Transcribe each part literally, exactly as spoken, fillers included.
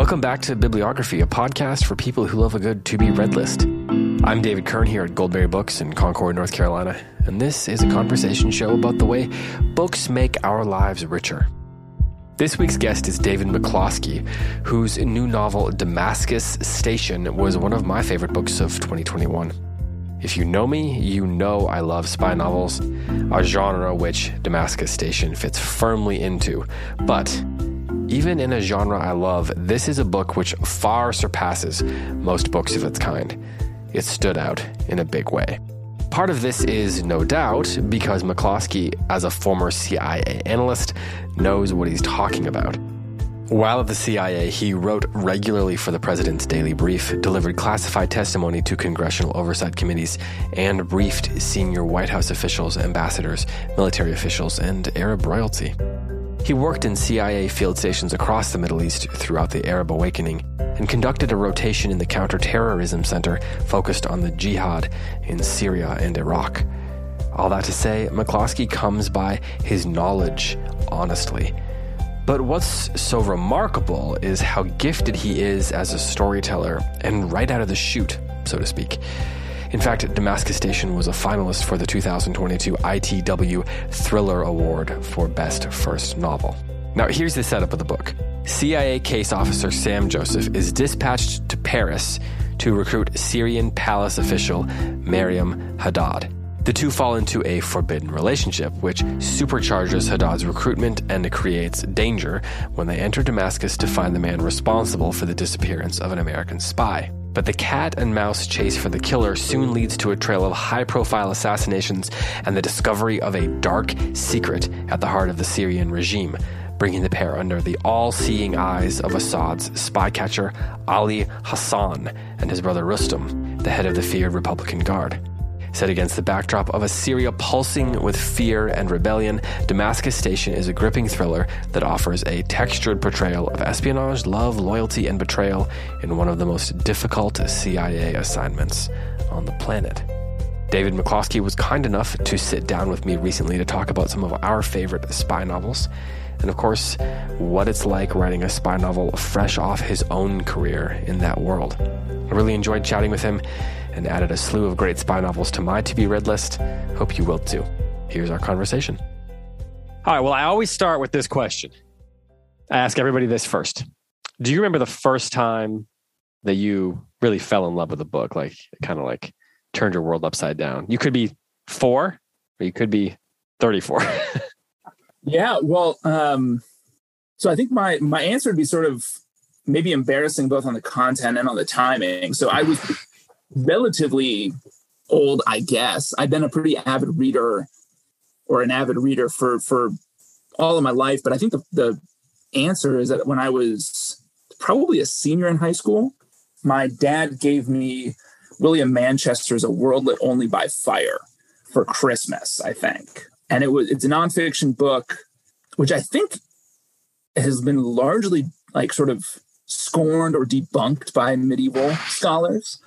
Welcome back to Bibliography, a podcast for people who love a good to-be-read list. I'm David Kern here at Goldberry Books in Concord, North Carolina, and this is a conversation show about the way books make our lives richer. This week's guest is David McCloskey, whose new novel Damascus Station was one of my favorite books of twenty twenty-one. If you know me, you know I love spy novels, a genre which Damascus Station fits firmly into, but even in a genre I love, this is a book which far surpasses most books of its kind. It stood out in a big way. Part of this is, no doubt, because McCloskey, as a former C I A analyst, knows what he's talking about. While at the C I A, he wrote regularly for the President's Daily Brief, delivered classified testimony to congressional oversight committees, and briefed senior White House officials, ambassadors, military officials, and Arab royalty. He worked in C I A field stations across the Middle East throughout the Arab Awakening and conducted a rotation in the Counterterrorism Center focused on the jihad in Syria and Iraq. All that to say, McCloskey comes by his knowledge honestly. But what's so remarkable is how gifted he is as a storyteller and right out of the chute, so to speak. In fact, Damascus Station was a finalist for the two thousand twenty-two I T W Thriller Award for Best First Novel. Now, here's the setup of the book. C I A case officer Sam Joseph is dispatched to Paris to recruit Syrian palace official Miriam Haddad. The two fall into a forbidden relationship, which supercharges Haddad's recruitment and creates danger when they enter Damascus to find the man responsible for the disappearance of an American spy. But the cat and mouse chase for the killer soon leads to a trail of high-profile assassinations and the discovery of a dark secret at the heart of the Syrian regime, bringing the pair under the all-seeing eyes of Assad's spycatcher Ali Hassan and his brother Rustam, the head of the feared Republican Guard. Set against the backdrop of a Syria pulsing with fear and rebellion, Damascus Station is a gripping thriller that offers a textured portrayal of espionage, love, loyalty, and betrayal in one of the most difficult C I A assignments on the planet. David McCloskey was kind enough to sit down with me recently to talk about some of our favorite spy novels, and of course, what it's like writing a spy novel fresh off his own career in that world. I really enjoyed chatting with him and added a slew of great spy novels to my to-be-read list. Hope you will too. Here's our conversation. All right, well, I always start with this question. I ask everybody this first. Do you remember the first time that you really fell in love with a book? Like, it kind of like turned your world upside down. You could be four, or you could be thirty-four. Yeah, well, um, so I think my, my answer would be sort of maybe embarrassing both on the content and on the timing. So I was relatively old, I guess. I've been a pretty avid reader or an avid reader for, for all of my life. But I think the, the answer is that when I was probably a senior in high school, my dad gave me William Manchester's A World Lit Only by Fire for Christmas, I think. And it was it's a nonfiction book, which I think has been largely like sort of scorned or debunked by medieval scholars.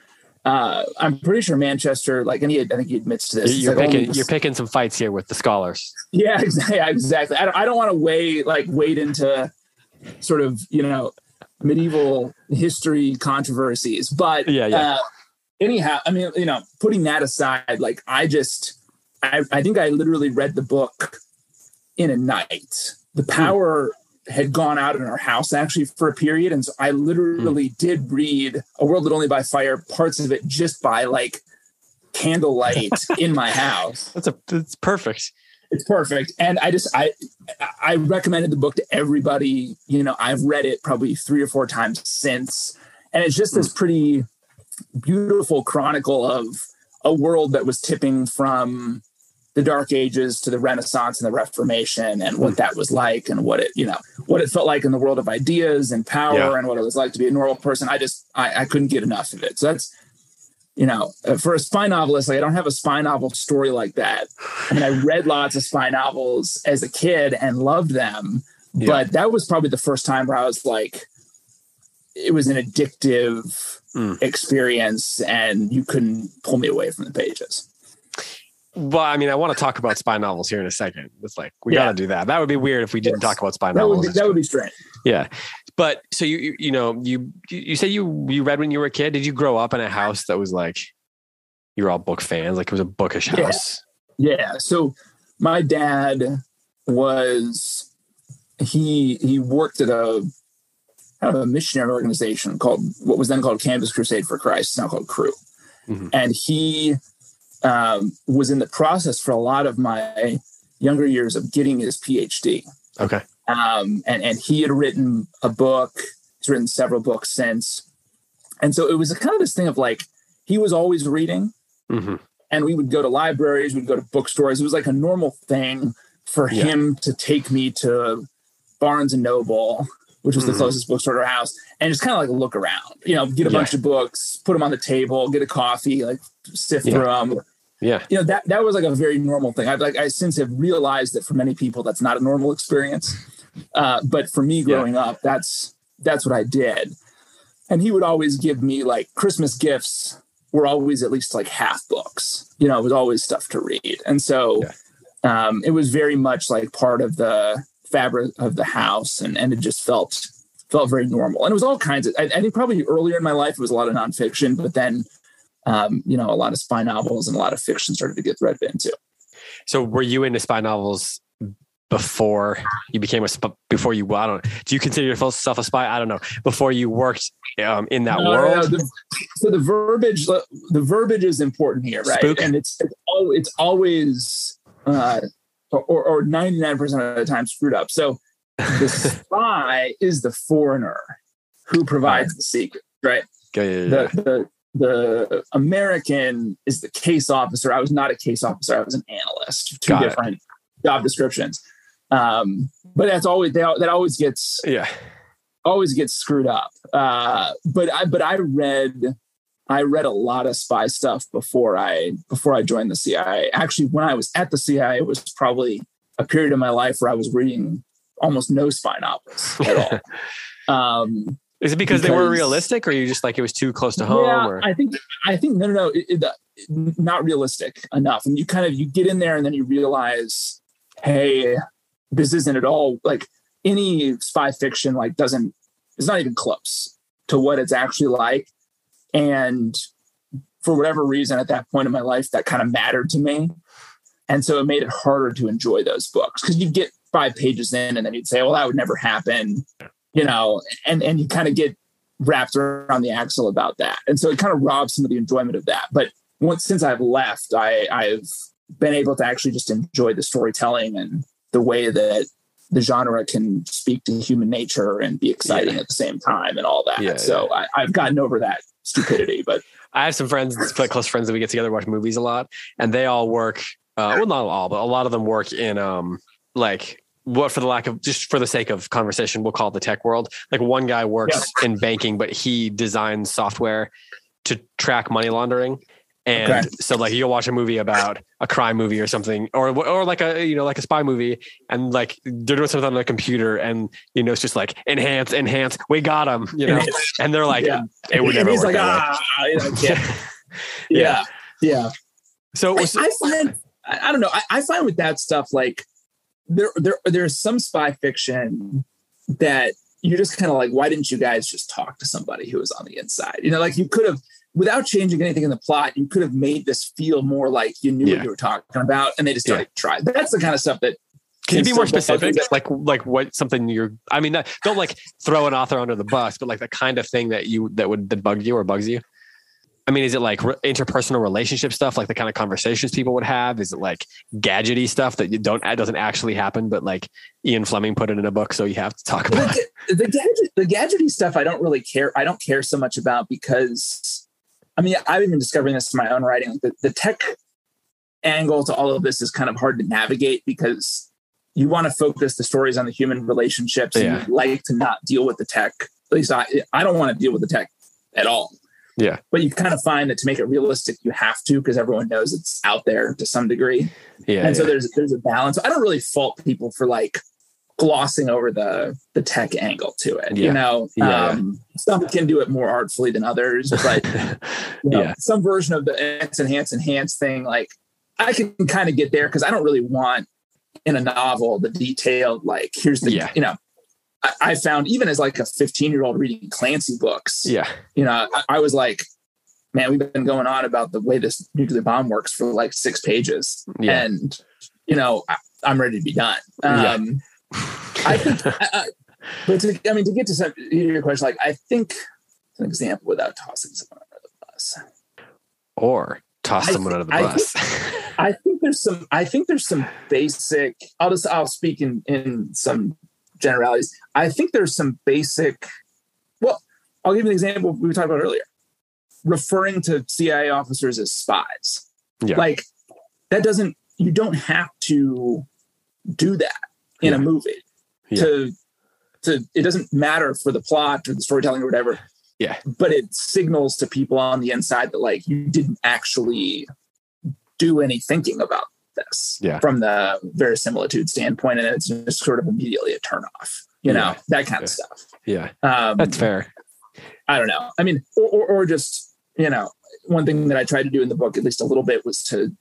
Uh, I'm pretty sure Manchester, like, and he, I think he admits to this. You're, like picking, this. You're picking some fights here with the scholars. Yeah, exactly. exactly. I don't, I don't want to wade, like, wade into sort of, you know, medieval history controversies. But yeah, yeah. Uh, anyhow, I mean, you know, putting that aside, like, I just, I, I think I literally read the book in a night. The power Hmm. had gone out in our house actually for a period. And so I literally mm. did read A World Lit Only by Fire, parts of it just by like candlelight in my house. That's a, that's perfect. It's perfect. And I just, I, I recommended the book to everybody. You know, I've read it probably three or four times since. And it's just mm. this pretty beautiful chronicle of a world that was tipping from the Dark Ages to the Renaissance and the Reformation, and what that was like, and what it, you know, what it felt like in the world of ideas and power, yeah. and what it was like to be a normal person. I just, I, I couldn't get enough of it. So that's, you know, for a spy novelist, like I don't have a spy novel story like that. I mean, I read lots of spy novels as a kid and loved them, yeah. but that was probably the first time where I was like, it was an addictive mm. experience, and you couldn't pull me away from the pages. Well, I mean, I want to talk about spy novels here in a second. It's like, we yeah. got to do that. That would be weird if we didn't talk about spy novels. That would be, that would be strange. Yeah. But so you, you know, you, you said you, you read when you were a kid. Did you grow up in a house that was like, you were all book fans? Like it was a bookish house. Yeah. yeah. So my dad was, he, he worked at a, kind of a missionary organization called what was then called Campus Crusade for Christ. It's now called Crew. Mm-hmm. And he um, was in the process for a lot of my younger years of getting his PhD. Okay. Um, and, and he had written a book. He's written several books since. And so it was a kind of this thing of like, he was always reading, mm-hmm. and we would go to libraries, we'd go to bookstores. It was like a normal thing for yeah. him to take me to Barnes and Noble, which was mm-hmm. the closest bookstore to our house, and just kind of like look around, you know, get a yeah. bunch of books, put them on the table, get a coffee, like sift yeah. through them. Yeah. You know, that, that was like a very normal thing. I've like, I since have realized that for many people, that's not a normal experience. Uh, but for me growing yeah. up, that's, that's what I did. And he would always give me like Christmas gifts were always at least like half books, you know, it was always stuff to read. And so yeah. um, it was very much like part of the fabric of the house, and, and it just felt felt very normal. And it was all kinds of, I, I think probably earlier in my life, it was a lot of nonfiction, but then, um, you know, a lot of spy novels and a lot of fiction started to get read into. So were you into spy novels before you became a, sp- before you, I don't know, do you consider yourself a spy? I don't know. Before you worked um, in that no, world? No, the, so the verbiage, the verbiage is important here, right? Spook. And it's, it's, al- it's always, uh, Or, or ninety-nine percent of the time screwed up. So the spy is the foreigner who provides the secret, right? Yeah, yeah, yeah. The, the, the American is the case officer. I was not a case officer. I was an analyst. Two Got different it. job descriptions. Um, but that's always, they, that always gets, yeah. always gets screwed up. Uh, but I, but I read, I read a lot of spy stuff before I before I joined the C I A. Actually, when I was at the C I A, it was probably a period of my life where I was reading almost no spy novels at all. Um, Is it because, because they were realistic, or you just like it was too close to home? Yeah, or? I think I think no, no, no, it, it, not realistic enough. And you kind of you get in there and then you realize, hey, this isn't at all like any spy fiction. Like doesn't it's not even close to what it's actually like. And for whatever reason, at that point in my life, that kind of mattered to me. And so it made it harder to enjoy those books because you'd get five pages in and then you'd say, well, that would never happen, you know, and, and you kind of get wrapped around the axle about that. And so it kind of robs some of the enjoyment of that. But once since I've left, I, I've been able to actually just enjoy the storytelling and the way that the genre can speak to human nature and be exciting yeah. at the same time and all that. Yeah, so yeah. I, I've gotten over that stupidity, but I have some friends, close friends that we get together, watch movies a lot, and they all work, uh, well, not all, but a lot of them work in, um, like what for the lack of, just for the sake of conversation, we'll call it the tech world. Like one guy works yeah. in banking, but he designs software to track money laundering. And okay. so like you'll watch a movie about a crime movie or something, or or like a, you know, like a spy movie, and like they're doing something on the computer, and you know, it's just like enhance, enhance, we got him, you know, and they're like, yeah. it would never work. Like, ah, you know, yeah. yeah. Yeah. So I, I find, I don't know. I, I find with that stuff, like there, there, there's some spy fiction that you're just kind of like, why didn't you guys just talk to somebody who was on the inside? You know, like you could have, without changing anything in the plot, you could have made this feel more like you knew yeah. what you were talking about, and they just started yeah. to try. That's the kind of stuff that can you be more specific? That, like, like what something you're. I mean, not, don't like throw an author under the bus, but like the kind of thing that you that would that bugged you or bugs you. I mean, is it like re- interpersonal relationship stuff, like the kind of conversations people would have? Is it like gadgety stuff that you don't doesn't actually happen, but like Ian Fleming put it in a book, so you have to talk about the, it. The gadget, the gadgety stuff. I don't really care. I don't care so much about because. I mean, I've been discovering this in my own writing. The, the tech angle to all of this is kind of hard to navigate because you want to focus the stories on the human relationships. Yeah. And you like to not deal with the tech. At least I, I don't want to deal with the tech at all. Yeah. But you kind of find that to make it realistic, you have to, because everyone knows it's out there to some degree. Yeah. And yeah. so there's there's a balance. I don't really fault people for like glossing over the the tech angle to it. Yeah. You know, yeah. um, some can do it more artfully than others, but you know, yeah. some version of the enhance, enhance, enhance thing, like I can kind of get there because I don't really want in a novel the detailed, like here's the, yeah. you know, I, I found, even as like a fifteen-year-old reading Clancy books, yeah, you know, I, I was like, man, we've been going on about the way this nuclear bomb works for like six pages. Yeah. And, you know, I, I'm ready to be done. Um, yeah. I think, I, I, but to, I mean, to get to some, your question, like, I think an example without tossing someone under the bus. Or toss I someone think, out of the I bus. Think, I think there's some, I think there's some basic, I'll just, I'll speak in, in some generalities. I think there's some basic, well, I'll give you an example we talked about earlier. Referring to C I A officers as spies. Yeah. Like, that doesn't, you don't have to do that in yeah. a movie. Yeah. To, to, it doesn't matter for the plot or the storytelling or whatever. Yeah. But it signals to people on the inside that, like, you didn't actually do any thinking about this yeah. from the verisimilitude standpoint. And it's just sort of immediately a turnoff, you know, yeah. that kind yeah. of stuff. Yeah. Um, That's fair. I don't know. I mean, or, or, or just, you know, one thing that I tried to do in the book, at least a little bit, was to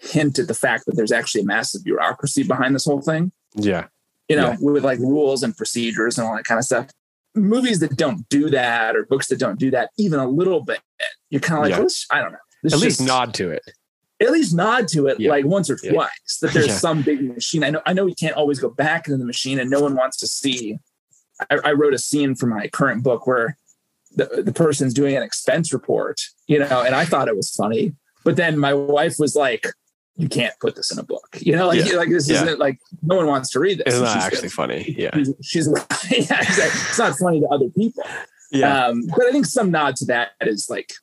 hint at the fact that there's actually a massive bureaucracy behind this whole thing. Yeah. You know, yeah. with like rules and procedures and all that kind of stuff. Movies that don't do that, or books that don't do that, even a little bit, you're kind of like, yeah. well, I don't know. At just, least nod to it. At least nod to it yeah. like once or twice yeah. that there's yeah. some big machine. I know, I know we can't always go back into the machine, and no one wants to see. I, I wrote a scene for my current book where The, the person's doing an expense report, you know, and I thought it was funny. But then my wife was like, you can't put this in a book. You know, like, yeah. like this yeah. isn't, like, no one wants to read this. It's not she's actually funny. funny. Yeah. She's, she's yeah, exactly. It's not funny to other people. Yeah. Um, but I think some nod to that is, like,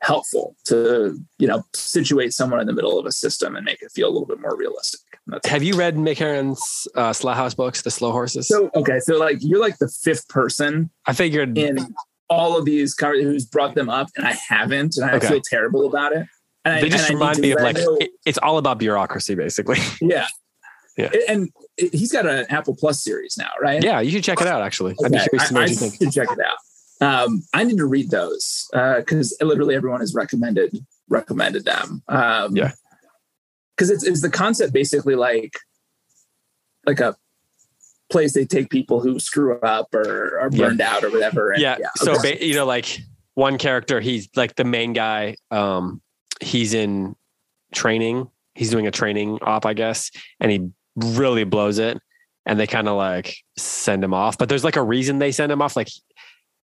helpful to, you know, situate someone in the middle of a system and make it feel a little bit more realistic. That's Have it. You read McCarran's uh, Slow House books, The Slow Horses? So, okay. So, like, you're like the fifth person. I figured. In, all of these covers who's brought them up, and I haven't, and I okay. feel terrible about it. And they I, just and remind me of, like, it, it's all about bureaucracy, basically. Yeah. Yeah. It, and it, he's got an Apple Plus series now, right? Yeah. You should check it out, actually. Okay. I'd be curious to know I, what I you think. Check it out. Um, I need to read those because uh, literally everyone has recommended, recommended them. Um, yeah. Cause it's, it's the concept basically like, like a, place they take people who screw up or are burned yeah. out or whatever. And, yeah. yeah okay. So, you know, like one character, he's like the main guy. Um, he's in training. He's doing a training op, I guess. And he really blows it. And they kind of like send him off, but there's like a reason they send him off. Like,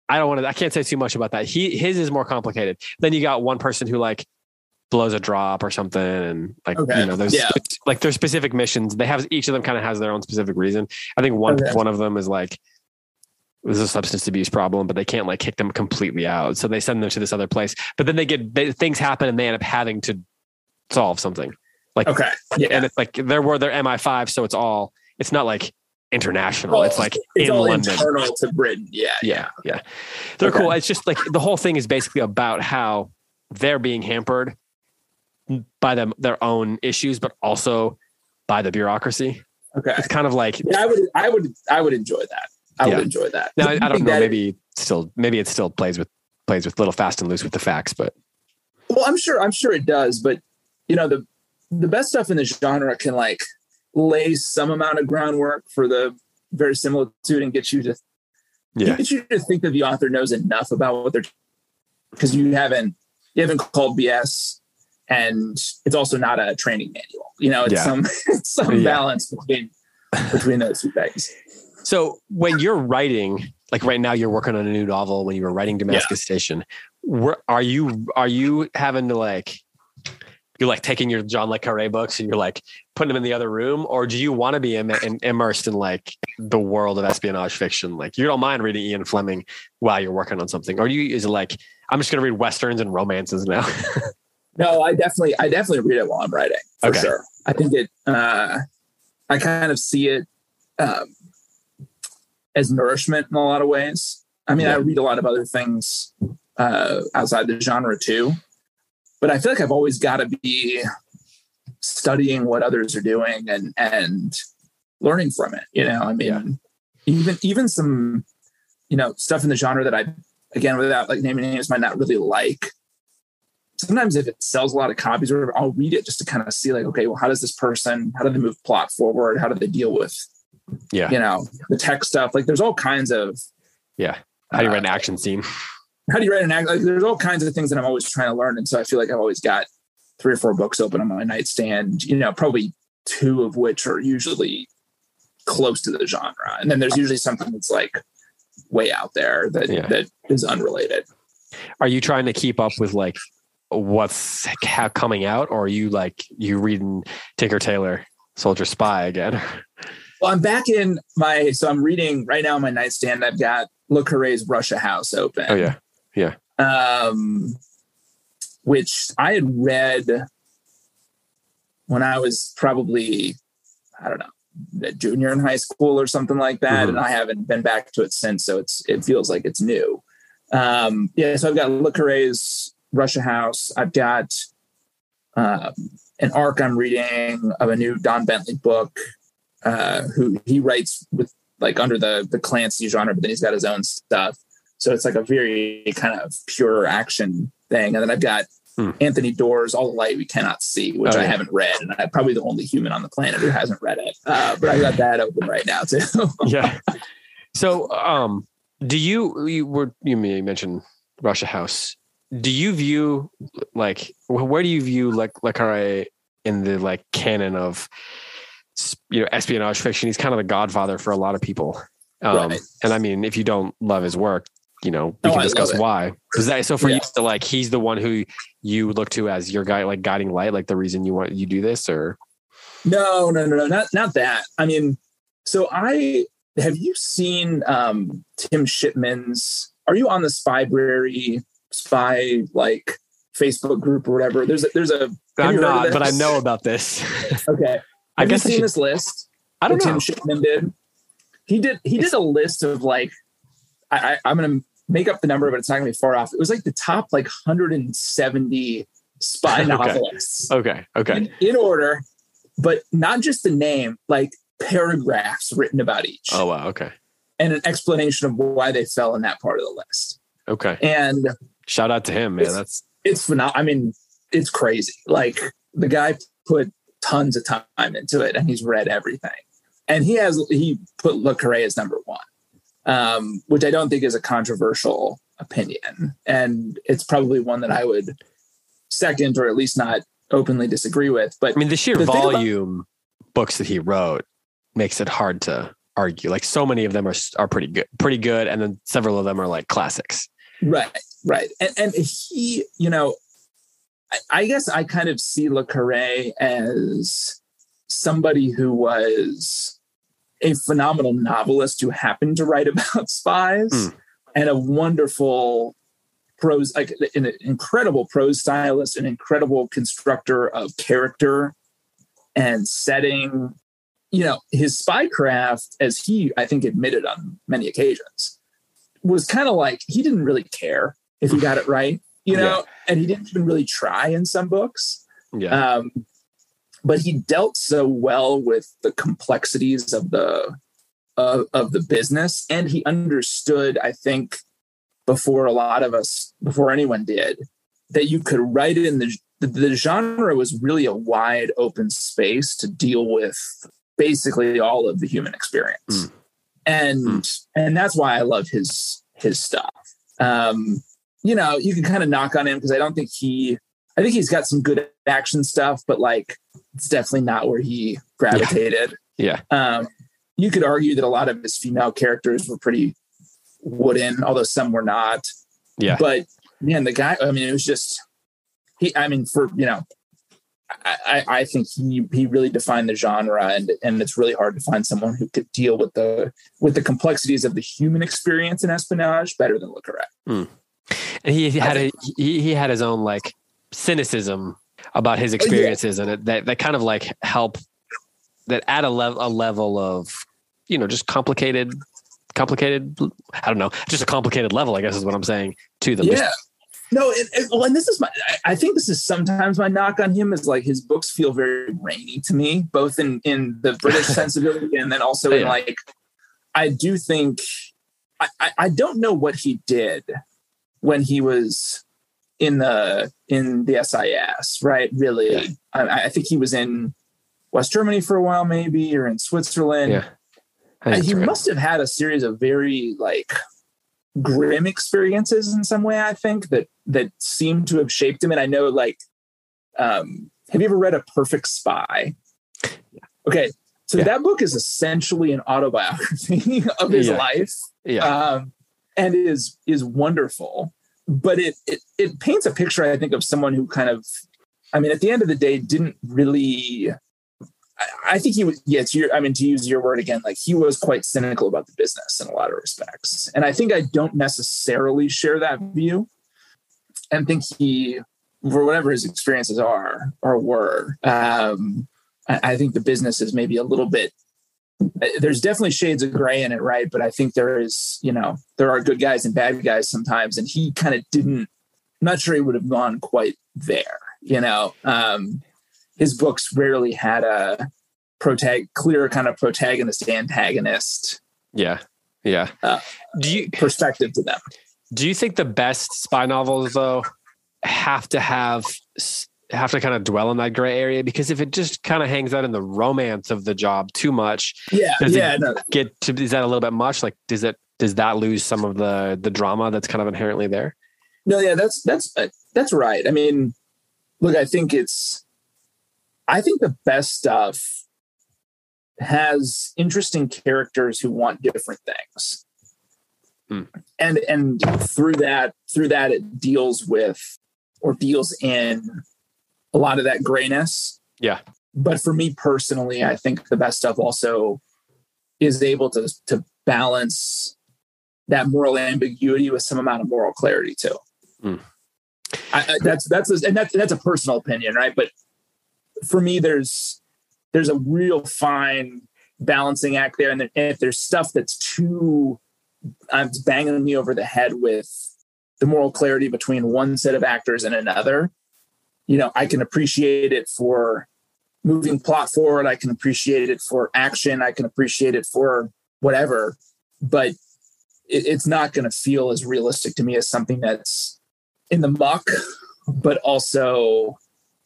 I don't want to, I can't say too much about that. He, his is more complicated. Then you got one person who like blows a drop or something, and like okay. you know there's yeah. like there's specific missions they have. Each of them kind of has their own specific reason. I think one okay. one of them is like there's a substance abuse problem, but they can't like kick them completely out, so they send them to this other place. But then they get they, things happen and they end up having to solve something like okay yeah. and it's like there were their M I five, so it's all it's not like international. Well, it's like it's in all London. Internal to Britain. Yeah yeah yeah, yeah. They're okay. cool. It's just like the whole thing is basically about how they're being hampered by them, their own issues, but also by the bureaucracy. Okay. It's kind of like, yeah, I would, I would, I would enjoy that. I yeah. would enjoy that. Now, I, I don't know. Maybe it's still, maybe it still plays with, plays with little fast and loose with the facts, but. Well, I'm sure, I'm sure it does, but you know, the, the best stuff in the genre can like lay some amount of groundwork for the verisimilitude and get you to, yeah. get you to think that the author knows enough about what they're, because you haven't, you haven't called B S. And it's also not a training manual, you know, it's yeah. some, it's some yeah. balance between, between those two things. So when you're writing, like right now you're working on a new novel, when you were writing Damascus yeah. Station, where, are you, are you having to like, you're like taking your John le Carré books and you're like putting them in the other room, or do you want to be Im- in, immersed in like the world of espionage fiction? Like you don't mind reading Ian Fleming while you're working on something, or you is it like, I'm just going to read Westerns and romances now. No, I definitely, I definitely read it while I'm writing. For okay. sure. I think it, uh, I kind of see it um, as nourishment in a lot of ways. I mean, yeah. I read a lot of other things uh, outside the genre too, but I feel like I've always got to be studying what others are doing and, and learning from it. You know, I mean, yeah. even, even some, you know, stuff in the genre that I, again, without like naming names, might not really like. Sometimes if it sells a lot of copies or whatever, I'll read it just to kind of see like, okay, well, how does this person, how do they move plot forward? How do they deal with Yeah. You know, the tech stuff, like there's all kinds of. Yeah. How do you uh, write an action scene? How do you write an act? Like, there's all kinds of things that I'm always trying to learn. And so I feel like I've always got three or four books open on my nightstand, you know, probably two of which are usually close to the genre. And then there's usually something that's like way out there that, yeah. that is unrelated. Are you trying to keep up with like what's coming out, or are you like, you reading Tinker Tailor, Soldier Spy again? Well, I'm back in my, so I'm reading right now on my nightstand. I've got Le Carré's Russia House open. Oh yeah. Yeah. Um, which I had read when I was probably, I don't know, a junior in high school or something like that. Mm-hmm. And I haven't been back to it since. So it's, it feels like it's new. Um, yeah. So I've got Le Carré's Russia House. I've got, um, an arc I'm reading of a new Don Bentley book, uh, who he writes with like under the, the Clancy genre, but then he's got his own stuff. So it's like a very kind of pure action thing. And then I've got hmm. Anthony Doerr's All the Light We Cannot See, which oh, yeah. I haven't read. And I'm probably the only human on the planet who hasn't read it. Uh, but I've got that open right now too. Yeah. So um, do you, you were, you mentioned Russia House. Do you view like, where do you view like Le Carré in the like canon of, you know, espionage fiction? He's kind of the godfather for a lot of people. Um, right. And I mean, if you don't love his work, you know, we oh, can discuss why. That, so for yeah. you to like, he's the one who you would look to as your guy, like guiding light, like the reason you want, you do this or. No, no, no, no, not, not that. I mean, so I, have you seen um, Tim Shipman's, are you on the Spybrary spy, like Facebook group or whatever? There's a, there's a, I'm not, but I know about this. Okay. I have guess you seen I should, this list? I don't know. Tim Shipman did. He did. He did a list of like, I, I, I'm going to make up the number, but it's not going to be far off. It was like the top like one hundred seventy spy novelists. Okay. Okay. In, in order, but not just the name, like paragraphs written about each. Oh wow. Okay. And an explanation of why they fell in that part of the list. Okay. And shout out to him, man. It's, That's it's phenomenal. I mean, it's crazy. Like the guy put tons of time into it, and he's read everything. And he has he put Le Carré as number one, um, which I don't think is a controversial opinion, and it's probably one that I would second, or at least not openly disagree with. But I mean, the sheer the volume about- books that he wrote makes it hard to argue. Like so many of them are are pretty good, pretty good, and then several of them are like classics. Right, right, and and he, you know. I guess I kind of see Le Carré as somebody who was a phenomenal novelist who happened to write about spies mm. and a wonderful prose, like an incredible prose stylist, an incredible constructor of character and setting. You know, his spy craft, as he, I think, admitted on many occasions, was kind of like he didn't really care if he got it right. You know, yeah. and he didn't even really try in some books. Yeah. Um, but he dealt so well with the complexities of the of, of the business. And he understood, I think, before a lot of us, before anyone did, that you could write in the, the, the genre was really a wide open space to deal with basically all of the human experience. Mm. And mm. and that's why I love his his stuff. Um You know, you can kind of knock on him because I don't think he, I think he's got some good action stuff, but like, it's definitely not where he gravitated. Yeah. yeah. Um, you could argue that a lot of his female characters were pretty wooden, although some were not. Yeah. But man, the guy, I mean, it was just, he, I mean, for, you know, I, I, I think he, he really defined the genre, and, and it's really hard to find someone who could deal with the, with the complexities of the human experience in espionage better than Le Carré. Mm. And he had a, he, he had his own like cynicism about his experiences, and it, that that kind of like help that add a level a level of, you know, just complicated complicated I don't know just a complicated level, I guess is what I'm saying, to them. Yeah, just- no, it, it, well, and this is my I think this is sometimes my knock on him is like his books feel very rainy to me, both in in the British sensibility and then also yeah. in like I do think I, I, I don't know what he did when he was in the in the S I S, right? Really, yeah. I, I think he was in West Germany for a while, maybe, or in Switzerland. Yeah. And he right. must have had a series of very like grim experiences in some way, I think, that that seemed to have shaped him. And I know, like, um, have you ever read A Perfect Spy? Yeah. Okay. So yeah. that book is essentially an autobiography of his yeah. life. Yeah. Um, and is is wonderful. But it, it it paints a picture, I think, of someone who kind of, I mean, at the end of the day, didn't really... I think he was, yeah, to your, I mean, to use your word again, like he was quite cynical about the business in a lot of respects. And I think I don't necessarily share that view and think he, for whatever his experiences are or were, um, I, I think the business is maybe a little bit, there's definitely shades of gray in it, right? But I think there is, you know, there are good guys and bad guys sometimes. And he kind of didn't, I'm not sure he would have gone quite there, you know? Um, his books rarely had a protag- clear kind of protagonist, antagonist. Yeah. Yeah. Uh, do you perspective to them? Do you think the best spy novels though have to have, have to kind of dwell in that gray area? Because if it just kind of hangs out in the romance of the job too much, yeah, does yeah, it no. get to, is that a little bit much? Like, does it, does that lose some of the, the drama that's kind of inherently there? No, yeah, that's, that's, that's right. I mean, look, I think it's, I think the best stuff has interesting characters who want different things. Mm. And and through that, through that it deals with or deals in a lot of that grayness. Yeah. But for me personally, I think the best stuff also is able to, to balance that moral ambiguity with some amount of moral clarity too. Mm. I, I, that's that's a, and that's that's a personal opinion, right? But for me, there's there's a real fine balancing act there, and, there, and if there's stuff that's too, I'm banging me over the head with the moral clarity between one set of actors and another, you know, I can appreciate it for moving plot forward. I can appreciate it for action. I can appreciate it for whatever, but it, it's not going to feel as realistic to me as something that's in the muck, but also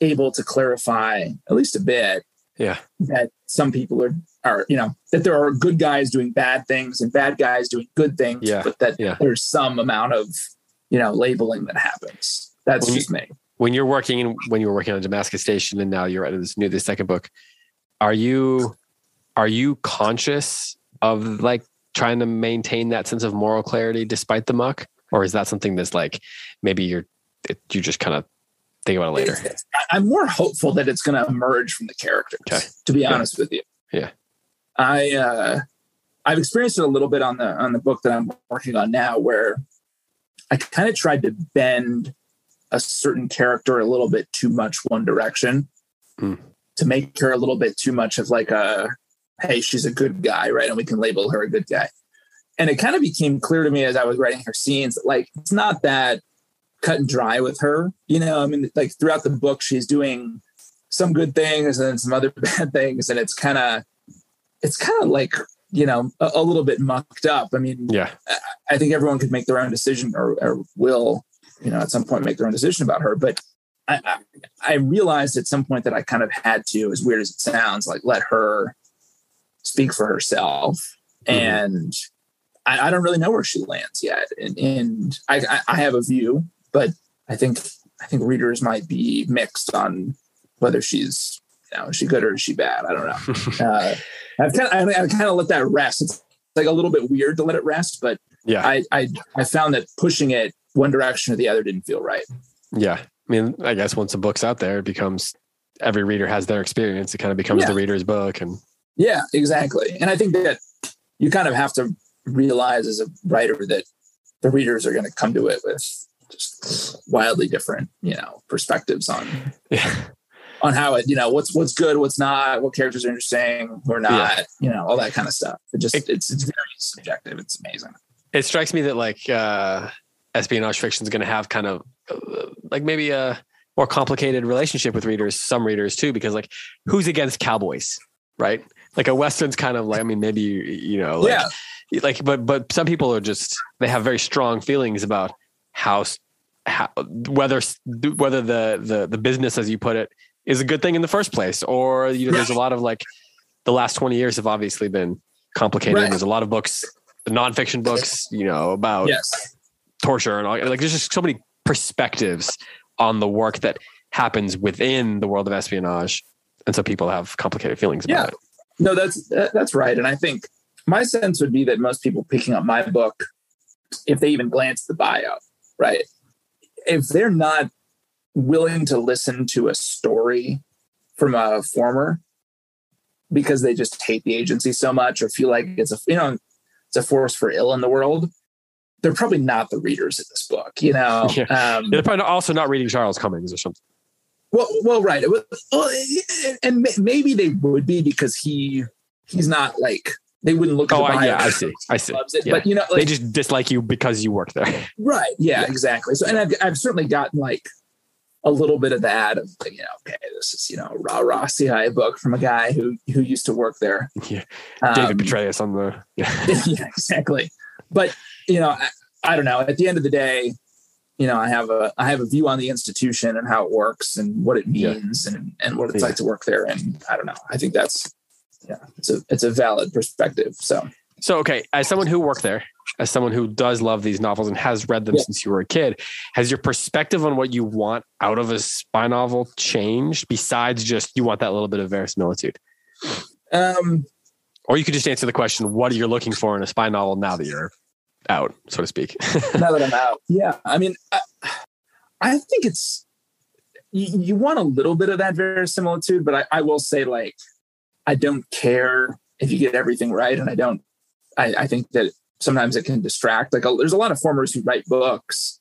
able to clarify at least a bit yeah. that some people are, are, you know, that there are good guys doing bad things and bad guys doing good things, yeah. but that yeah. there's some amount of, you know, labeling that happens. That's when just you, me. When you're working in, when you were working on Damascus Station and now you're at this new, this second book, are you, are you conscious of like trying to maintain that sense of moral clarity despite the muck? Or is that something that's like, maybe you're, it, you just kind of, think about it later. It's, it's, I'm more hopeful that it's going to emerge from the characters, okay. to be yeah. honest with you. Yeah. I, uh, I've experienced it a little bit on the, on the book that I'm working on now, where I kind of tried to bend a certain character a little bit too much one direction mm. to make her a little bit too much of like a, hey, she's a good guy, right? And we can label her a good guy. And it kind of became clear to me as I was writing her scenes that like, it's not that cut and dry with her, you know, I mean, like throughout the book, she's doing some good things and some other bad things. And it's kind of, it's kind of like, you know, a, a little bit mucked up. I mean, yeah, I, I think everyone could make their own decision or, or will, you know, at some point make their own decision about her. But I, I, I realized at some point that I kind of had to, as weird as it sounds, like let her speak for herself. Mm-hmm. And I, I don't really know where she lands yet. And, and I, I, I have a view. But I think I think readers might be mixed on whether she's, you know, is she good or is she bad? I don't know. uh, I've kind of I've kind of let that rest. It's like a little bit weird to let it rest, but yeah, I, I I found that pushing it one direction or the other didn't feel right. Yeah, I mean, I guess once the book's out there, it becomes every reader has their experience. It kind of becomes yeah. the reader's book, and yeah, exactly. And I think that you kind of have to realize as a writer that the readers are going to come to it with just wildly different, you know, perspectives on yeah. on how it, you know, what's what's good, what's not, what characters are interesting, or not, yeah. you know, all that kind of stuff. It just it, it's it's very subjective. It's amazing. It strikes me that like uh, espionage fiction is going to have kind of uh, like maybe a more complicated relationship with readers, some readers too, because like who's against cowboys, right? Like a Western's kind of like, I mean, maybe you know, like, yeah, like but but some people are just they have very strong feelings about how. How, whether whether the, the the business, as you put it, is a good thing in the first place, or you know, there's a lot of like the last twenty years have obviously been complicated. Right. There's a lot of books, nonfiction books, you know, about yes. torture and all. Like, there's just so many perspectives on the work that happens within the world of espionage, and so people have complicated feelings about yeah. it. No, that's that's right, and I think my sense would be that most people picking up my book, if they even glance the bio, right, if they're not willing to listen to a story from a former because they just hate the agency so much or feel like it's a, you know, it's a force for ill in the world, they're probably not the readers of this book, you know? Yeah. Um, they're probably also not reading Charles Cummings or something. Well, well, right. And maybe they would be because he, he's not like, they wouldn't look at oh, the bio. Oh, yeah, I see. I see. Loves it. Yeah. But, you know, like, they just dislike you because you work there. Right. Yeah, yeah. Exactly. So, and I've, I've certainly gotten like a little bit of that of, you know, okay, this is, you know, rah, rah, C I A book from a guy who, who used to work there. Yeah. David um, Petraeus on the... Yeah. Yeah, exactly. But, you know, I, I don't know. At the end of the day, you know, I have a I have a view on the institution and how it works and what it means yeah. and, and what it's yeah. like to work there. And I don't know. I think that's, yeah, it's a it's a valid perspective. So, so okay, as someone who worked there, as someone who does love these novels and has read them yeah. since you were a kid, has your perspective on what you want out of a spy novel changed besides just you want that little bit of verisimilitude? Um, or you could just answer the question, what are you looking for in a spy novel now that you're out, so to speak? Now that I'm out. Yeah. I mean, I, I think it's, you, you want a little bit of that verisimilitude, but I, I will say, like, I don't care if you get everything right. And I don't, I, I think that sometimes it can distract. Like, a, there's a lot of formers who write books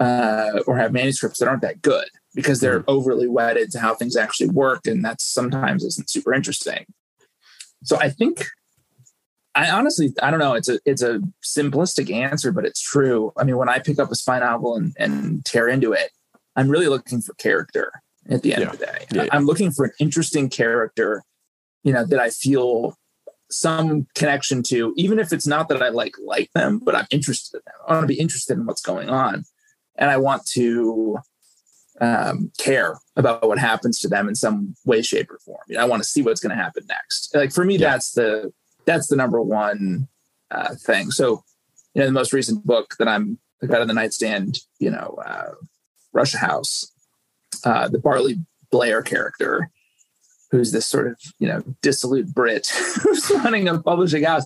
uh, or have manuscripts that aren't that good because they're overly wedded to how things actually work. And that sometimes isn't super interesting. So I think, I honestly, I don't know. It's a, it's a simplistic answer, but it's true. I mean, when I pick up a spy novel and, and tear into it, I'm really looking for character. At the end yeah. of the day, yeah, yeah. I'm looking for an interesting character, you know, that I feel some connection to, even if it's not that I like like them, but I'm interested in them. I want to be interested in what's going on, and I want to um, care about what happens to them in some way, shape, or form. You know, I want to see what's going to happen next. Like, for me, yeah. that's the that's the number one uh, thing. So, you know, the most recent book that I'm I got on the nightstand, you know, uh, Russia House. Uh, the Bartley Blair character, who's this sort of, you know, dissolute Brit who's running a publishing house.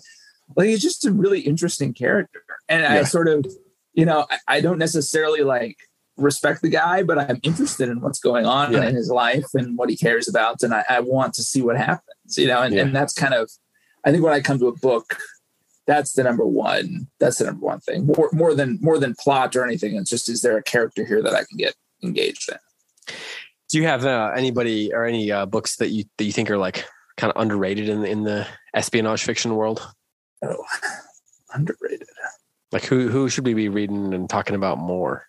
Like, he's just a really interesting character. And yeah. I sort of, you know, I, I don't necessarily like respect the guy, but I'm interested in what's going on yeah. in his life and what he cares about. And I, I want to see what happens, you know, and, yeah. and that's kind of, I think when I come to a book, that's the number one, that's the number one thing more, more than, more than plot or anything. It's just, is there a character here that I can get engaged in? Do you have uh, anybody or any uh, books that you that you think are like kind of underrated in the, in the espionage fiction world? Oh, underrated. Like, who who should we be reading and talking about more?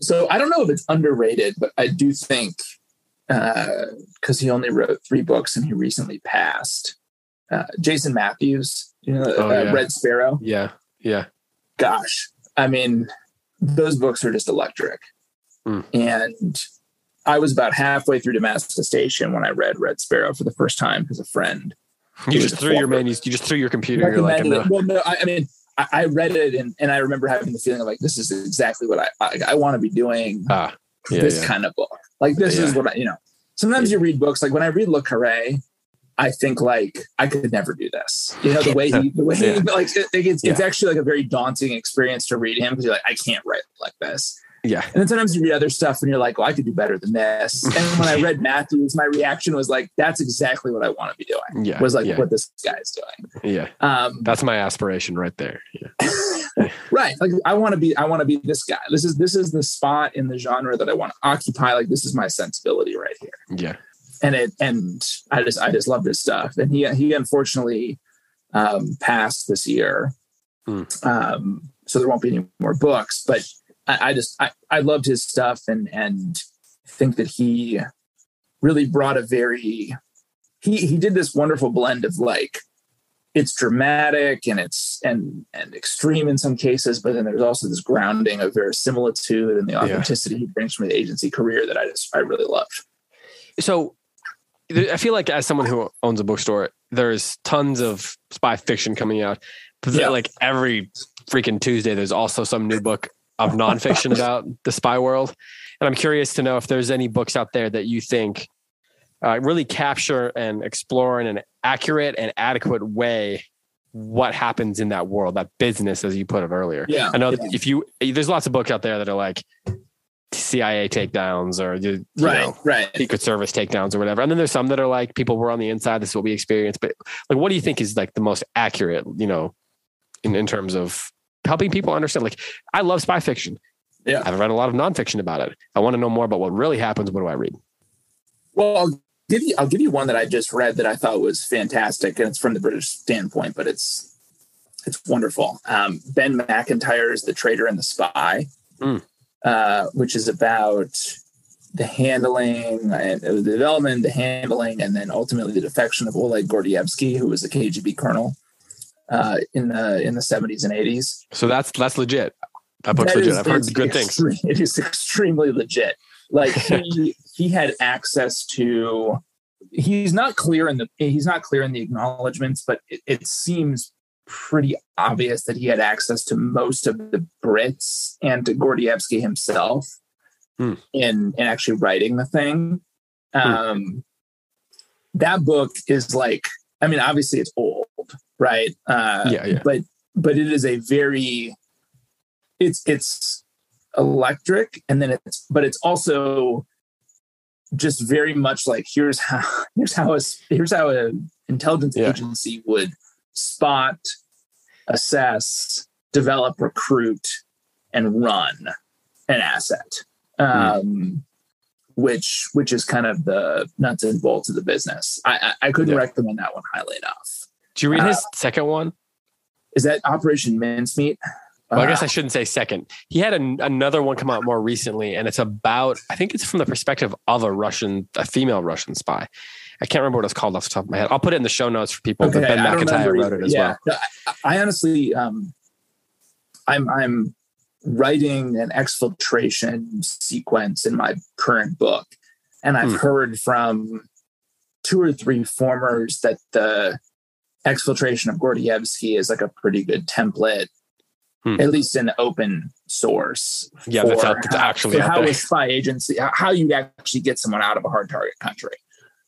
So I don't know if it's underrated, but I do think because uh, he only wrote three books and he recently passed. Uh, Jason Matthews, you know, oh, uh, yeah. Red Sparrow. Yeah, yeah. Gosh, I mean, those books are just electric. Mm. And I was about halfway through Damascus Station when I read Red Sparrow for the first time because a friend. You just threw your menu, you just threw your computer. You're like, no. Well, no, I, I mean, I, I read it and, and I remember having the feeling of like, this is exactly what I I, I want to be doing. Ah, yeah, this yeah. kind of book. Like, this yeah. is what I, you know, sometimes yeah. you read books, like when I read Le Carré, I think like, I could never do this. You know, the way he, the way yeah. he, like, it, it's, yeah. it's actually like a very daunting experience to read him because you're like, I can't write like this. Yeah. And then sometimes you read other stuff and you're like, well, I could do better than this. And when I read Matthews, my reaction was like, that's exactly what I want to be doing. Yeah. Was like yeah. what this guy is doing. Yeah. Um, that's my aspiration right there. Yeah. Right. Like, I want to be, I want to be this guy. This is, this is the spot in the genre that I want to occupy. Like, this is my sensibility right here. Yeah. And it, and I just, I just love this stuff. And he, he unfortunately um, passed this year. Mm. Um, so there won't be any more books, but I just, I, I loved his stuff and, and think that he really brought a very, he, he did this wonderful blend of like, it's dramatic and it's, and, and extreme in some cases, but then there's also this grounding of verisimilitude and the authenticity yeah. he brings from the agency career that I just, I really loved. So I feel like as someone who owns a bookstore, there's tons of spy fiction coming out. Yeah. Like every freaking Tuesday, there's also some new book of nonfiction about the spy world. And I'm curious to know if there's any books out there that you think uh, really capture and explore in an accurate and adequate way what happens in that world, that business, as you put it earlier. Yeah. I know yeah. that if you, there's lots of books out there that are like C I A takedowns or you right, know, right. Secret Service takedowns or whatever. And then there's some that are like, people were on the inside, this is what we experienced. But like, what do you think is like the most accurate, you know, in, in terms of helping people understand? Like, I love spy fiction. Yeah. I've read a lot of nonfiction about it. I want to know more about what really happens. What do I read? Well, I'll give you, I'll give you one that I just read that I thought was fantastic. And it's from the British standpoint, but it's, it's wonderful. Um, Ben McContyre's The Traitor and the Spy, mm. uh, which is about the handling and the development, the handling, and then ultimately the defection of Oleg Gordievsky, who was a K G B colonel uh, in the, in the seventies and eighties. So that's, that's legit. That book's that legit. Is, I've heard good extreme, things. It is extremely legit. Like he, he had access to. He's not clear in the. He's not clear in the acknowledgments, but it, it seems pretty obvious that he had access to most of the Brits and to Gordievsky himself hmm. in in actually writing the thing. Um, hmm. That book is like. I mean, obviously it's old, right? Uh, yeah, yeah. But but it is a very. It's it's electric, and then it's but it's also just very much like here's how here's how a, here's how an intelligence yeah. agency would spot, assess, develop, recruit, and run an asset, um, mm. which which is kind of the nuts and bolts of the business. I I, I couldn't yeah. recommend that one highly enough. Did you read uh, his second one? Is that Operation Mincemeat? Well, I guess I shouldn't say second. He had an, another one come out more recently, and it's about, I think it's from the perspective of a Russian, a female Russian spy. I can't remember what it's called off the top of my head. I'll put it in the show notes for people, okay, but Ben McIntyre wrote it as yeah. well. I, I honestly, um, I'm, I'm writing an exfiltration sequence in my current book, and I've hmm. heard from two or three formers that the exfiltration of Gordievsky is like a pretty good template. Hmm. At least an open source. Yeah, for that's, how, that's actually how, how a spy agency, how you'd actually get someone out of a hard target country,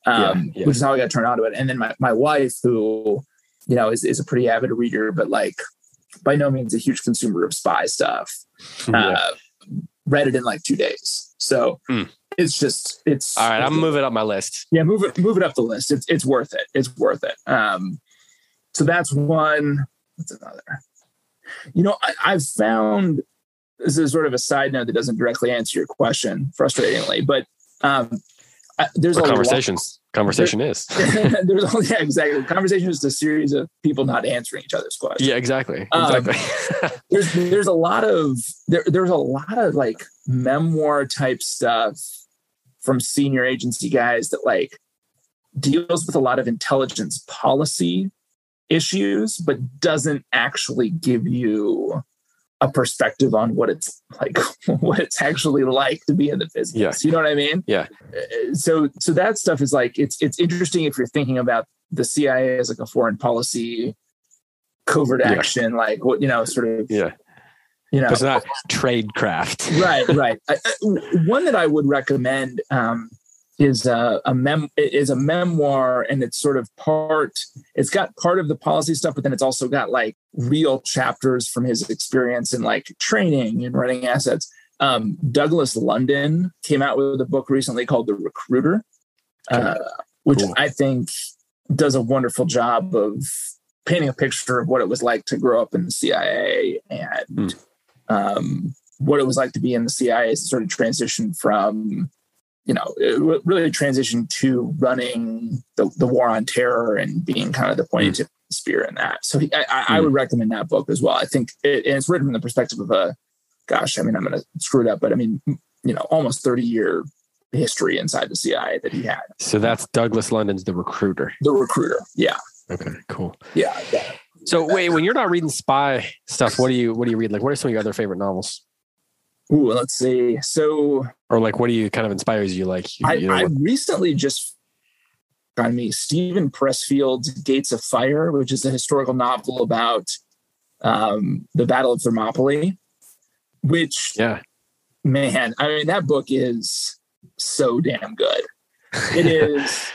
um, yeah, yeah. which is how I got turned on to it. And then my, my wife, who, you know, is, is a pretty avid reader, but like by no means a huge consumer of spy stuff, uh, yeah. read it in like two days. So mm. it's just, it's. All right, I'm moving up my list. Yeah, move it, move it up the list. It's, it's worth it. It's worth it. Um, so that's one. What's another? You know, I, I've found, this is sort of a side note that doesn't directly answer your question, frustratingly, but um, I, there's a conversations. Lot, Conversation there, is. there's only, yeah, exactly. Conversation is a series of people not answering each other's questions. Yeah, exactly. Exactly. Um, there's there's a lot of there, there's a lot of like memoir type stuff from senior agency guys that like deals with a lot of intelligence policy issues, but doesn't actually give you a perspective on what it's like, what it's actually like to be in the business. Yeah. You know what I mean? Yeah. So, so that stuff is like it's it's interesting if you're thinking about the C I A as like a foreign policy, covert action, yeah. like what you know, sort of. Yeah. You know, it's not tradecraft. Right. Right. I, I, one that I would recommend um, is a, a mem is a memoir, and it's sort of part, it's got part of the policy stuff, but then it's also got like real chapters from his experience in like training and running assets. Um, Douglas London came out with a book recently called The Recruiter, uh, which cool. I think does a wonderful job of painting a picture of what it was like to grow up in the C I A and mm. um, what it was like to be in the C I A as sort of transition from you know, it really transitioned to running the, the war on terror and being kind of the pointy tip of the spear in that. So he, I, mm. I would recommend that book as well. I think it, and it's written from the perspective of a, gosh, I mean, I'm going to screw it up, but I mean, you know, almost thirty year history inside the C I A that he had. So that's Douglas London's The Recruiter. The Recruiter. Yeah. Okay, cool. Yeah. yeah. So yeah. wait, when you're not reading spy stuff, what do you, what do you read? Like, what are some of your other favorite novels? Ooh, let's see. So, or like, what do you kind of inspires you? Like, you, I, you know, I recently just economy. Stephen Pressfield's Gates of Fire, which is a historical novel about um, the Battle of Thermopylae, which, yeah, man, I mean, that book is so damn good. It is.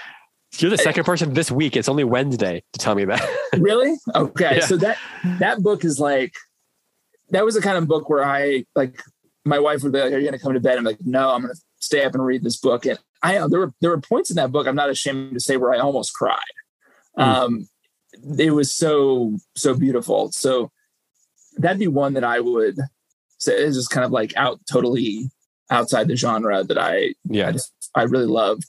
You're the second person this week. It's only Wednesday to tell me that. Really? Okay. Yeah. So that, that book is like, that was the kind of book where I, like, my wife would be like, are you going to come to bed? I'm like, no, I'm going to stay up and read this book. And I, there were, there were points in that book, I'm not ashamed to say, where I almost cried. Mm. Um, it was so, so beautiful. So that'd be one that I would say is just kind of like out, totally outside the genre that I, yeah. I, just, I really love.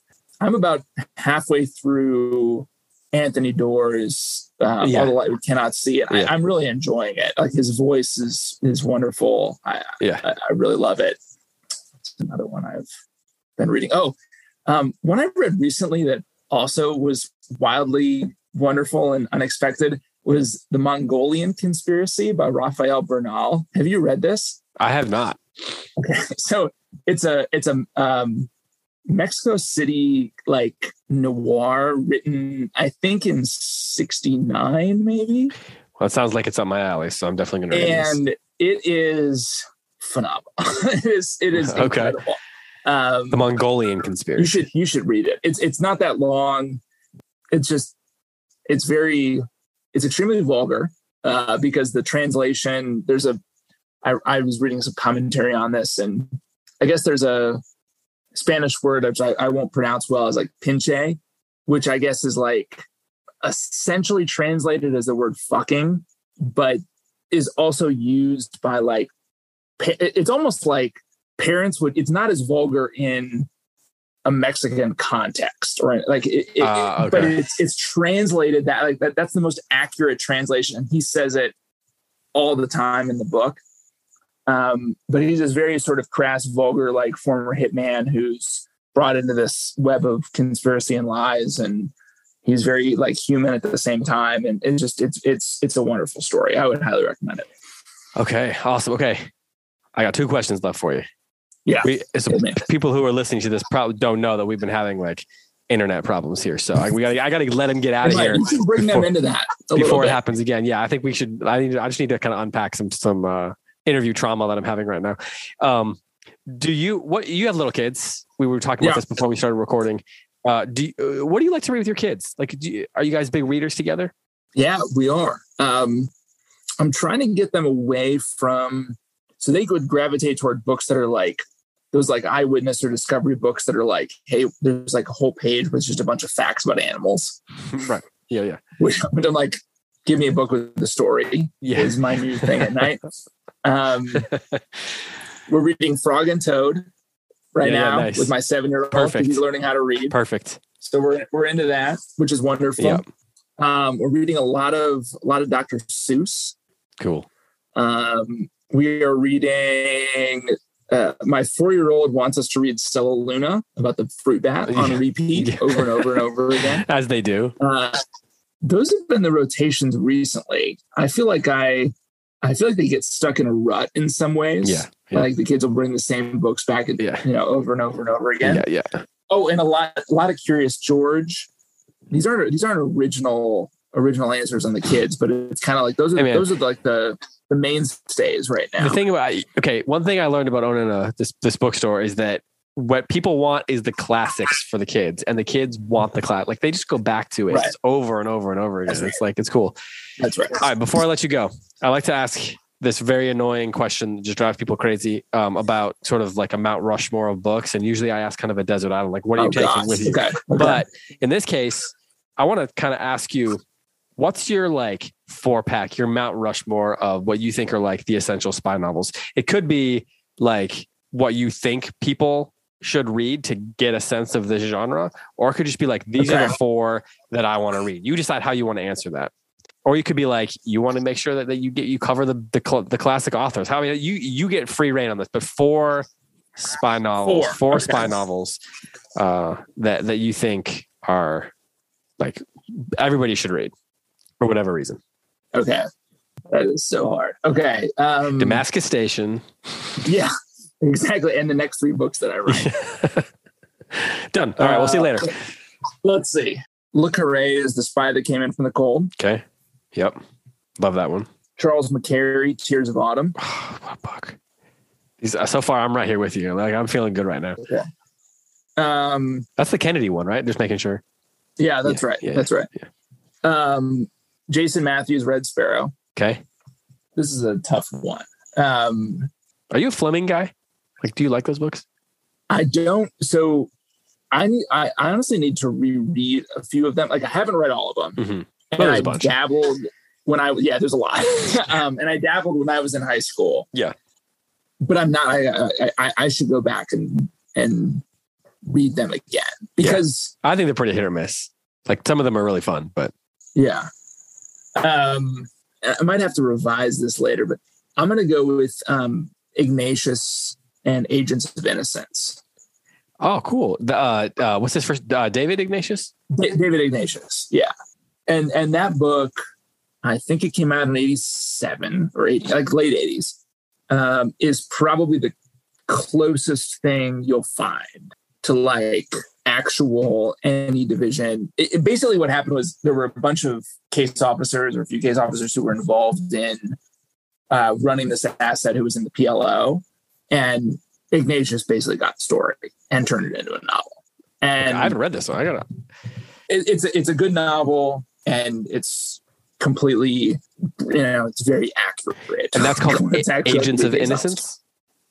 I'm about halfway through Anthony Doerr's um, yeah. All the Light We Cannot See. And yeah. I, I'm really enjoying it. Like, his voice is is wonderful. I, yeah. I, I really love it. It's another one I've been reading. Oh, um, one I read recently that also was wildly wonderful and unexpected was The Mongolian Conspiracy by Rafael Bernal. Have you read this? I have not. Okay. So it's a, it's a, um, Mexico City, like, noir written, I think in sixty-nine, maybe. Well, it sounds like it's up my alley, so I'm definitely going to read this. And it is phenomenal. It is, it is okay. incredible. Um, The Mongolian Conspiracy. You should, you should read it. It's, it's not that long. It's just, it's very, it's extremely vulgar uh, because the translation, there's a, I, I was reading some commentary on this, and I guess there's a Spanish word, which I, I won't pronounce well, is like pinche, which I guess is like essentially translated as the word fucking, but is also used by, like, it's almost like parents would, it's not as vulgar in a Mexican context, right? Like, it, it, uh, okay. but it's, it's translated that, like, that, that's the most accurate translation. And he says it all the time in the book. Um, but he's this very sort of crass, vulgar, like, former hitman who's brought into this web of conspiracy and lies, and he's very, like, human at the same time. And it just, it's, it's, it's a wonderful story. I would highly recommend it. Okay. Awesome. Okay. I got two questions left for you. Yeah. We, so people who are listening to this probably don't know that we've been having, like, internet problems here. So I, we gotta, I gotta let him get out of right. here. We should bring before, them into that before it happens again. Yeah. I think we should, I need, I just need to kind of unpack some, some, uh, interview trauma that I'm having right now. Um, do you, what you have little kids. We were talking about yeah. this before we started recording. Uh, do you, what do you like to read with your kids? Like, do you, are you guys big readers together? Yeah, we are. Um, I'm trying to get them away from, so they would gravitate toward books that are like those, like, eyewitness or discovery books that are like, hey, there's like a whole page with just a bunch of facts about animals. Right. Yeah. Yeah. Which I'm like, give me a book with the story yeah. is my new thing at night. Um, we're reading Frog and Toad right yeah, now yeah, nice. with my seven-year-old. Perfect. He's learning how to read. Perfect. So we're we're into that, which is wonderful. Yep. Um, we're reading a lot of a lot of Doctor Seuss. Cool. Um, we are reading. Uh, my four-year-old wants us to read Stella Luna about the fruit bat yeah. on repeat yeah. over and over and over again, as they do. Uh, those have been the rotations recently. I feel like I. I feel like they get stuck in a rut in some ways. Yeah, yeah. Like the kids will bring the same books back, and, yeah. you know, over and over and over again. Yeah, yeah. Oh, and a lot, a lot of Curious George. These aren't these aren't original original answers on the kids, but it's kind of like those are hey, those are like the the mainstays right now. The thing about okay, one thing I learned about owning a this this bookstore is that what people want is the classics for the kids, and the kids want the class. Like, they just go back to it right. over and over and over again. Right. It's like, it's cool. That's right. All right. Before I let you go, I like to ask this very annoying question that just drives people crazy um, about sort of like a Mount Rushmore of books. And usually I ask kind of a desert island, like, what are oh, you taking gosh. with you? Okay. Okay. But in this case, I want to kind of ask you, what's your like four pack, your Mount Rushmore of what you think are like the essential spy novels? It could be like what you think people should read to get a sense of the genre, or it could just be like, these okay. are the four that I want to read. You decide how you want to answer that. Or you could be like, you want to make sure that, that you get, you cover the, the, cl- the classic authors. How I mean, you, you get free reign on this, but four spy novels, four, four okay. spy novels uh, that, that you think are like everybody should read for whatever reason. Okay. That is so hard. Okay. Um, Damascus Station. Yeah. Exactly. And the next three books that I write. Done. All right. We'll see you later. Uh, let's see. Le Carré is The Spy That Came In From the Cold. Okay. Yep. Love that one. Charles McCary, Tears of Autumn. Oh, what a book. He's, so far, I'm right here with you. Like, I'm feeling good right now. Okay. Um, that's the Kennedy one, right? Just making sure. Yeah, that's yeah, right. Yeah, that's right. Yeah. Um, Jason Matthews, Red Sparrow. Okay. This is a tough one. Um, Are you a Fleming guy? Like, do you like those books? I don't. So I need, I honestly need to reread a few of them. Like, I haven't read all of them. Mm-hmm. And I dabbled when I, yeah, there's a lot. um, and I dabbled when I was in high school. Yeah. But I'm not, I, I, I should go back and, and read them again, because yeah. I think they're pretty hit or miss. Like, some of them are really fun, but yeah. Um, I might have to revise this later, but I'm going to go with um, Ignatius and Agents of Innocence. Oh, cool. The, uh, uh, what's his first? Uh, David Ignatius? Da- David Ignatius. Yeah. And, and that book, I think it came out in eighty-seven or eighty, like late eighties, um, is probably the closest thing you'll find to like actual any division. It, it basically, what happened was there were a bunch of case officers or a few case officers who were involved in uh, running this asset who was in the P L O, and Ignatius basically got the story and turned it into a novel. And okay, I haven't read this one. I gotta. It, it's a, it's a good novel, and it's completely, you know, it's very accurate. And that's called it's a- Agents of Innocence.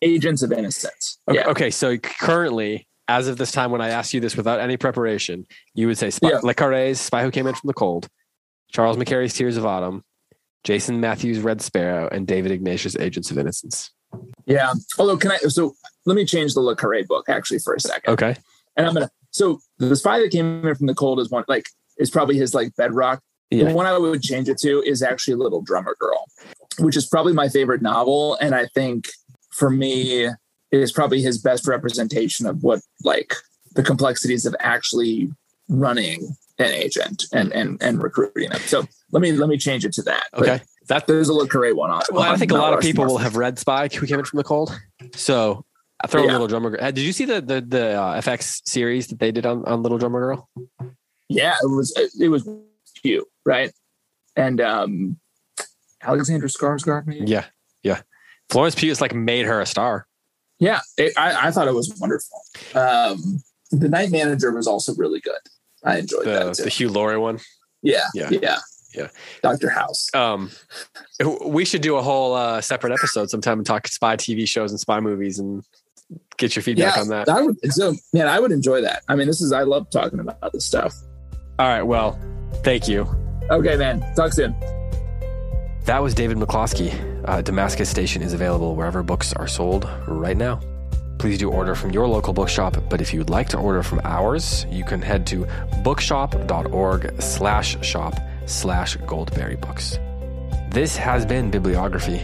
Agents of Innocence. Okay, yeah. Okay, so currently, as of this time when I asked you this without any preparation, you would say Spy, yeah. Le Carré's Spy Who Came In From the Cold, Charles McCary's Tears of Autumn, Jason Matthews' Red Sparrow, and David Ignatius' Agents of Innocence. Yeah. Although, can I, so let me change the Le Carré book actually for a second. Okay. And I'm going to, so The Spy That Came In From the Cold is one, like, is probably his like bedrock. Yeah. The one I would change it to is actually Little Drummer Girl, which is probably my favorite novel. And I think for me, it is probably his best representation of what, like, the complexities of actually running an agent and and and recruiting them. So let me let me change it to that. Okay, but that there's a Le Carré one on. Well, on I think a lot of people will have read Spy Who Came In From the Cold. So I throw yeah. a Little Drummer Girl. Did you see the the the uh, F X series that they did on, on Little Drummer Girl? Yeah, it was it was cute, right? And um, Alexander Skarsgård, maybe. Yeah, yeah. Florence Pugh has like made her a star. Yeah, it, I, I thought it was wonderful. Um, the Night Manager was also really good. I enjoyed the, that too. The Hugh Laurie one? Yeah, yeah, yeah. yeah. Doctor House. Um, we should do a whole uh, separate episode sometime and talk spy T V shows and spy movies and get your feedback yeah, on that. I would, so, man, I would enjoy that. I mean, this is, I love talking about this stuff. All right, well, thank you. Okay, man. Talk soon. That was David McCloskey. Uh, Damascus Station is available wherever books are sold right now. Please do order from your local bookshop, but if you would like to order from ours, you can head to bookshop.org slash shop slash Goldberry Books. This has been Bibliography.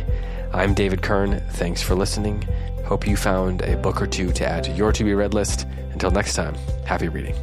I'm David Kern. Thanks for listening. Hope you found a book or two to add to your to-be-read list. Until next time, happy reading.